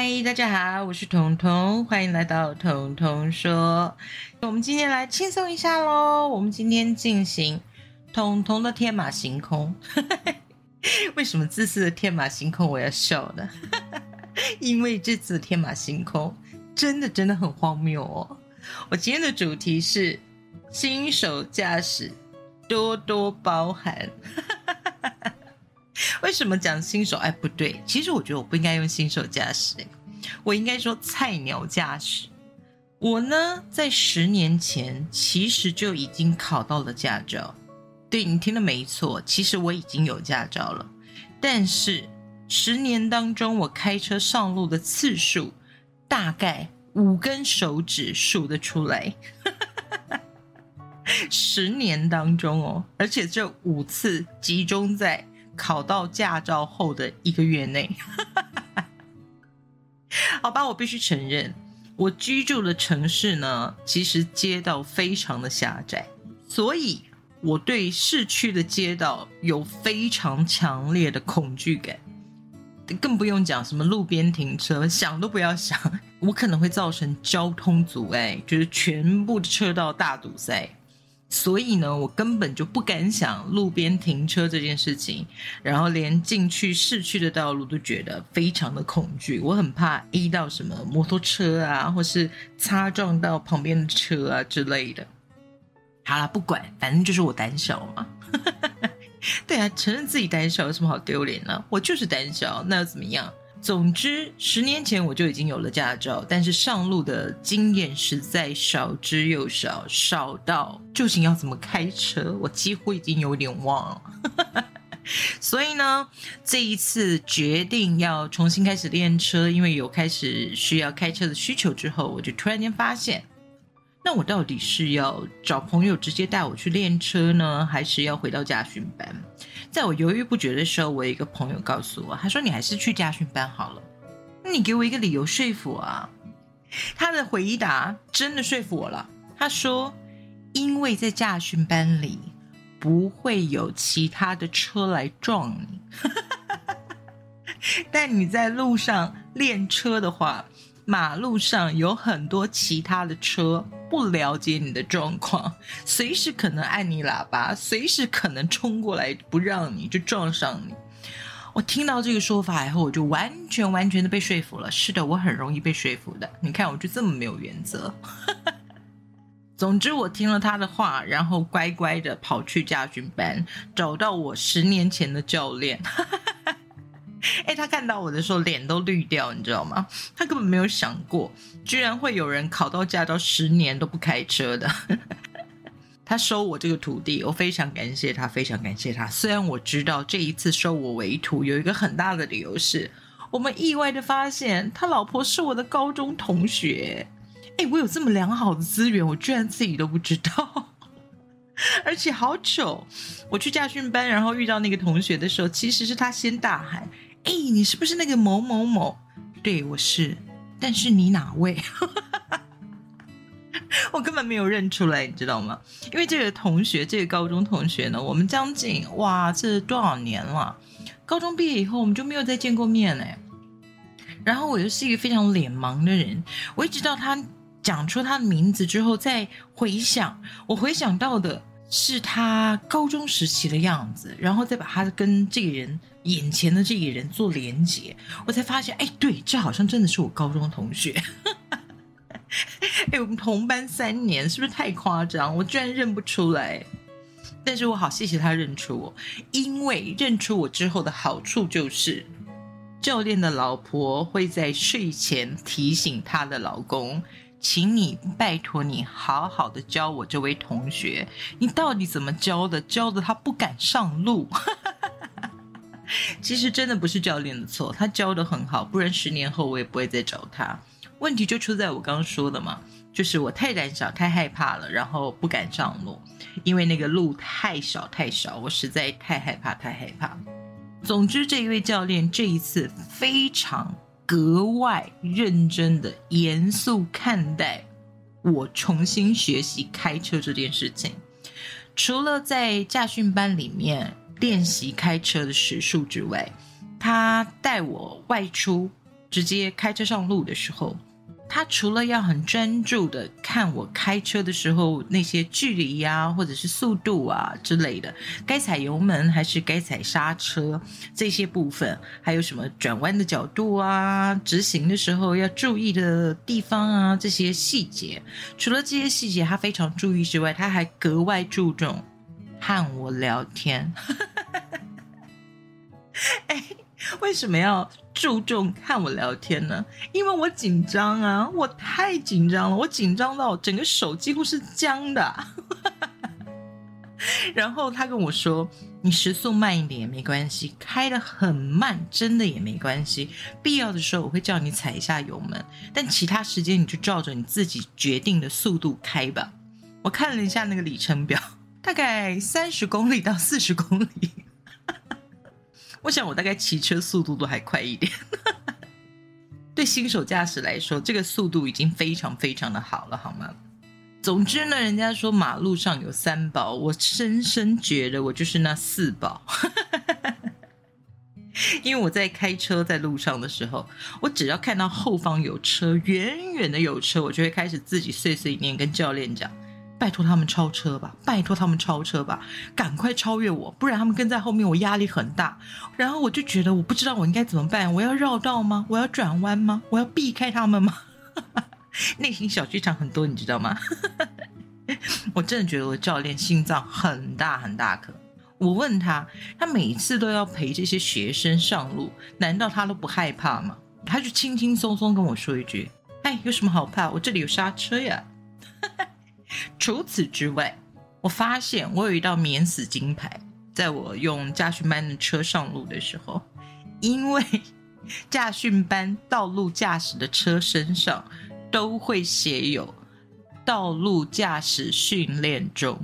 嗨，大家好，我是彤彤，欢迎来到彤彤说。我们今天来轻松一下咯，我们今天进行彤彤的天马行空。为什么这次的天马行空我要笑呢？因为这次的天马行空真的很荒谬哦。我今天的主题是新手驾驶，多多包涵。为什么讲新手？哎，不对，其实我觉得我不应该用新手驾驶，我应该说菜鸟驾驶。我呢，在10年前其实就已经考到了驾照。对，你听得没错，其实我已经有驾照了。但是10年当中，我开车上路的次数大概5根手指数得出来。10年当中哦，而且这5次集中在考到驾照后的1个月内。好吧，我必须承认，我居住的城市呢，其实街道非常的狭窄，所以我对市区的街道有非常强烈的恐惧感，更不用讲什么路边停车，想都不要想，我可能会造成交通阻碍，就是全部的车道大堵塞。所以呢，我根本就不敢想路边停车这件事情，然后连进去市区的道路都觉得非常的恐惧，我很怕依到什么摩托车啊，或是擦撞到旁边的车啊之类的。好啦，不管，反正就是我胆小嘛。对啊，承认自己胆小有什么好丢脸啊？我就是胆小，那又怎么样？总之10年前我就已经有了驾照，但是上路的经验实在少之又少，少到究竟要怎么开车我几乎已经有点忘了。所以呢，这一次决定要重新开始练车，因为有开始需要开车的需求之后，我就突然间发现，那我到底是要找朋友直接带我去练车呢，还是要回到驾训班？在我犹豫不决的时候，我有一个朋友告诉我，他说你还是去驾训班好了，你给我一个理由说服我啊。他的回答真的说服我了，他说因为在驾训班里不会有其他的车来撞你。但你在路上练车的话，马路上有很多其他的车不了解你的状况，随时可能按你喇叭，随时可能冲过来不让你就撞上你。我听到这个说法以后，我就完全的被说服了。是的，我很容易被说服的，你看我就这么没有原则。总之我听了他的话，然后乖乖的跑去驾训班，找到我10年前的教练。欸，他看到我的时候脸都绿掉，你知道吗？他根本没有想过居然会有人考到驾照10年都不开车的。他收我这个徒弟，我非常感谢他，非常感谢他。虽然我知道这一次收我为徒有一个很大的理由是，我们意外的发现他老婆是我的高中同学。欸，我有这么良好的资源，我居然自己都不知道。而且好糗，我去驾训班然后遇到那个同学的时候，其实是他先大喊，哎，你是不是那个某某某？对，我是。但是你哪位？我根本没有认出来，你知道吗？因为这个同学，这个高中同学呢，我们将近，哇，这多少年了，高中毕业以后我们就没有再见过面了。然后我又是一个非常脸盲的人，我一直到他讲出他的名字之后再回想，我回想到的是他高中时期的样子，然后再把他跟这个人眼前的这个人做连结，我才发现，哎，对，这好像真的是我高中同学。哎，我们同班3年，是不是太夸张？我居然认不出来。但是我好谢谢他认出我，因为认出我之后的好处就是，教练的老婆会在睡前提醒她的老公，请你拜托你好好的教我这位同学，你到底怎么教的？教的他不敢上路。其实真的不是教练的错，他教的很好，不然10年后我也不会再找他。问题就出在我刚刚说的嘛，就是我太胆小太害怕了，然后不敢上路，因为那个路太少，我实在太害怕。总之这一位教练这一次非常格外认真的严肃看待我重新学习开车这件事情。除了在驾训班里面练习开车的时数之外，他带我外出直接开车上路的时候，他除了要很专注的看我开车的时候那些距离啊或者是速度啊之类的，该踩油门还是该踩刹车这些部分，还有什么转弯的角度啊，直行的时候要注意的地方啊，这些细节，除了这些细节他非常注意之外，他还格外注重和我聊天。哎，为什么要注重和我聊天呢？因为我紧张啊，我太紧张了，我紧张到整个手几乎是僵的、啊、然后他跟我说，你时速慢一点也没关系，开得很慢真的也没关系，必要的时候我会叫你踩一下油门，但其他时间你就照着你自己决定的速度开吧。我看了一下那个里程表，大概30公里到40公里，我想我大概骑车速度都还快一点。对新手驾驶来说，这个速度已经非常非常的好了，好吗？总之呢，人家说马路上有三宝，我深深觉得我就是那四宝。因为我在开车在路上的时候，我只要看到后方有车，远远的有车，我就会开始自己碎碎念跟教练讲，拜托他们超车吧，拜托他们超车吧，赶快超越我，不然他们跟在后面我压力很大。然后我就觉得我不知道我应该怎么办，我要绕道吗？我要转弯吗？我要避开他们吗？内心小剧场很多，你知道吗？我真的觉得我的教练心脏很大很大颗。我问他，他每次都要陪这些学生上路，难道他都不害怕吗？他就轻轻松松跟我说一句，哎，有什么好怕，我这里有刹车呀。除此之外，我发现我有一道免死金牌，在我用驾训班的车上路的时候，因为驾训班道路驾驶的车身上都会写有道路驾驶训练中。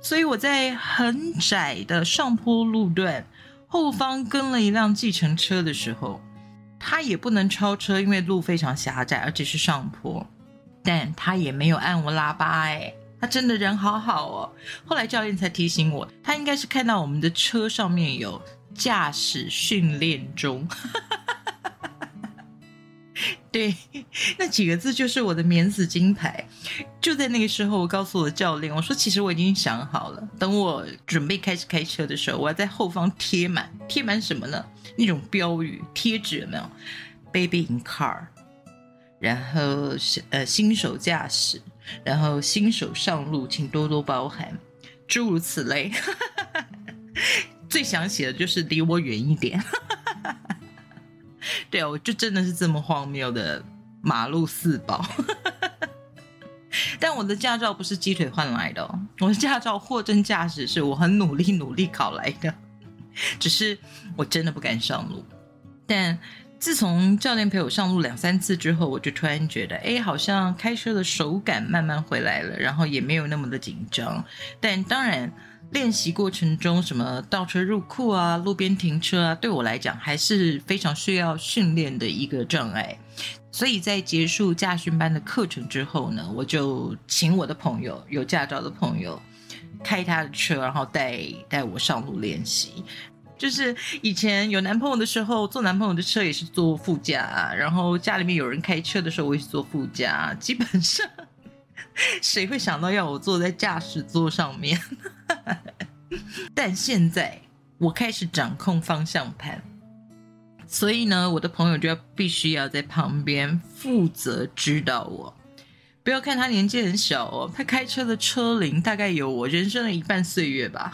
所以我在很窄的上坡路段，后方跟了一辆计程车的时候，他也不能超车，因为路非常狭窄，而且是上坡，但他也没有按我喇叭。哎，他真的人好好哦。后来教练才提醒我，他应该是看到我们的车上面有驾驶训练中。对，那几个字就是我的免死金牌。就在那个时候，我告诉我的教练，我说其实我已经想好了，等我准备开始开车的时候，我要在后方贴满什么呢？那种标语贴纸有没有 ？Baby in car， 然后新手驾驶，然后新手上路，请多多包涵，诸如此类。最想写的就是离我远一点。对啊，我就真的是这么荒谬的马路四宝。但我的驾照不是鸡腿换来的哦，我的驾照货真价实是我很努力考来的，只是我真的不敢上路。但自从教练陪我上路2-3次之后，我就突然觉得，哎，好像开车的手感慢慢回来了，然后也没有那么的紧张。但当然练习过程中什么倒车入库啊，路边停车啊，对我来讲还是非常需要训练的一个障碍。所以在结束驾训班的课程之后呢，我就请我的朋友，有驾照的朋友，开他的车，然后带我上路练习。就是以前有男朋友的时候，坐男朋友的车也是坐副驾啊，然后家里面有人开车的时候我也是坐副驾啊，基本上谁会想到要我坐在驾驶座上面。但现在我开始掌控方向盘，所以呢，我的朋友就必须要在旁边负责指导我。不要看他年纪很小哦，他开车的车龄大概有我人生的1半岁月吧。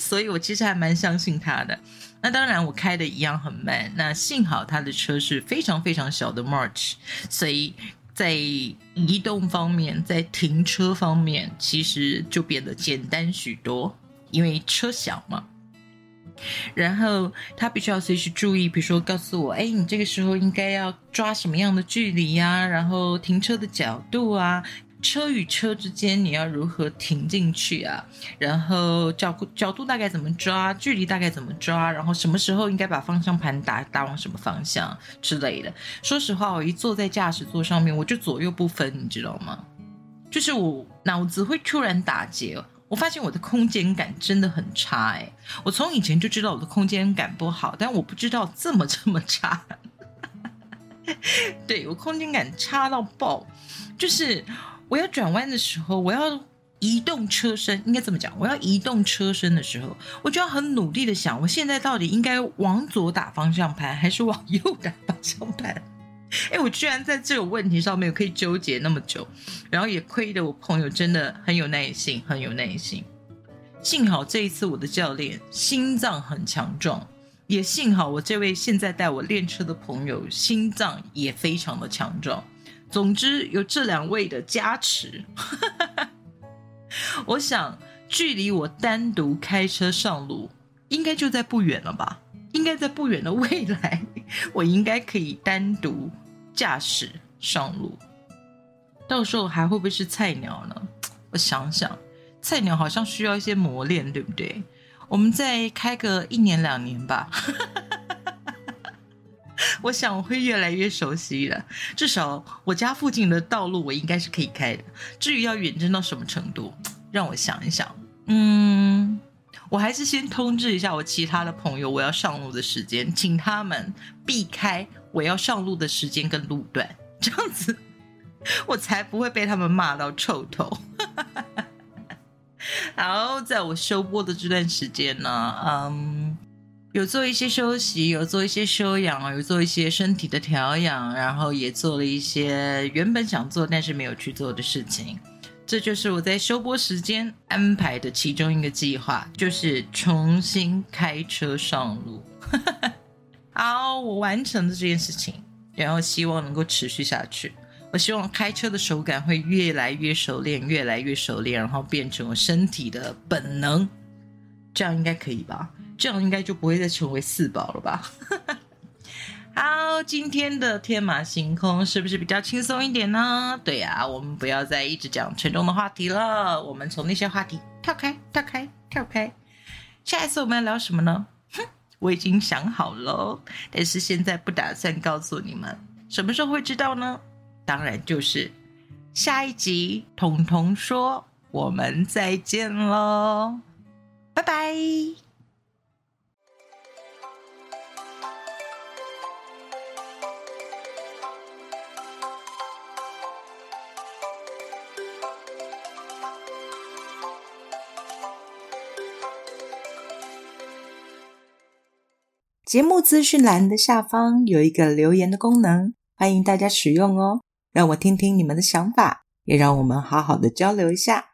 所以我其实还蛮相信他的。那当然我开的一样很慢，那幸好他的车是非常非常小的 March， 所以在移动方面，在停车方面，其实就变得简单许多，因为车小嘛。然后他必须要随时注意，比如说告诉我，哎，你这个时候应该要抓什么样的距离啊，然后停车的角度啊，车与车之间你要如何停进去啊，然后角度大概怎么抓，距离大概怎么抓，然后什么时候应该把方向盘打往什么方向之类的。说实话，我一坐在驾驶座上面，我就左右不分，你知道吗？就是我脑子会突然打结，我发现我的空间感真的很差欸，我从以前就知道我的空间感不好，但我不知道这么差。对，我空间感差到爆，就是我要转弯的时候，我要移动车身，应该这么讲，我要移动车身的时候，我就要很努力的想，我现在到底应该往左打方向盘还是往右打方向盘。我居然在这个问题上面可以纠结那么久，然后也亏得我朋友真的很有耐心。幸好这一次我的教练心脏很强壮，也幸好我这位现在带我练车的朋友心脏也非常的强壮。总之有这两位的加持，我想距离我单独开车上路应该就在不远了吧，应该在不远的未来我应该可以单独驾驶上路。到时候还会不会是菜鸟呢？我想想，菜鸟好像需要一些磨练，对不对？我们再开个1年2年吧。我想我会越来越熟悉的，至少我家附近的道路我应该是可以开的。至于要远征到什么程度，让我想一想。我还是先通知一下我其他的朋友我要上路的时间，请他们避开我要上路的时间跟路段，这样子我才不会被他们骂到臭头。好，在我休播的这段时间呢，有做一些休息，有做一些休养，有做一些身体的调养，然后也做了一些原本想做但是没有去做的事情。这就是我在休播时间安排的其中一个计划，就是重新开车上路。好，我完成了这件事情，然后希望能够持续下去。我希望开车的手感会越来越熟练，越来越熟练，然后变成我身体的本能。这样应该可以吧？这样应该就不会再成为四宝了吧？好，今天的天马行空是不是比较轻松一点呢？对啊，我们不要再一直讲沉重的话题了，我们从那些话题跳开。下一次我们要聊什么呢？我已经想好了，但是现在不打算告诉你们。什么时候会知道呢？当然就是下一集彤彤说，我们再见咯，拜拜。节目资讯栏的下方有一个留言的功能，欢迎大家使用哦，让我听听你们的想法，也让我们好好的交流一下。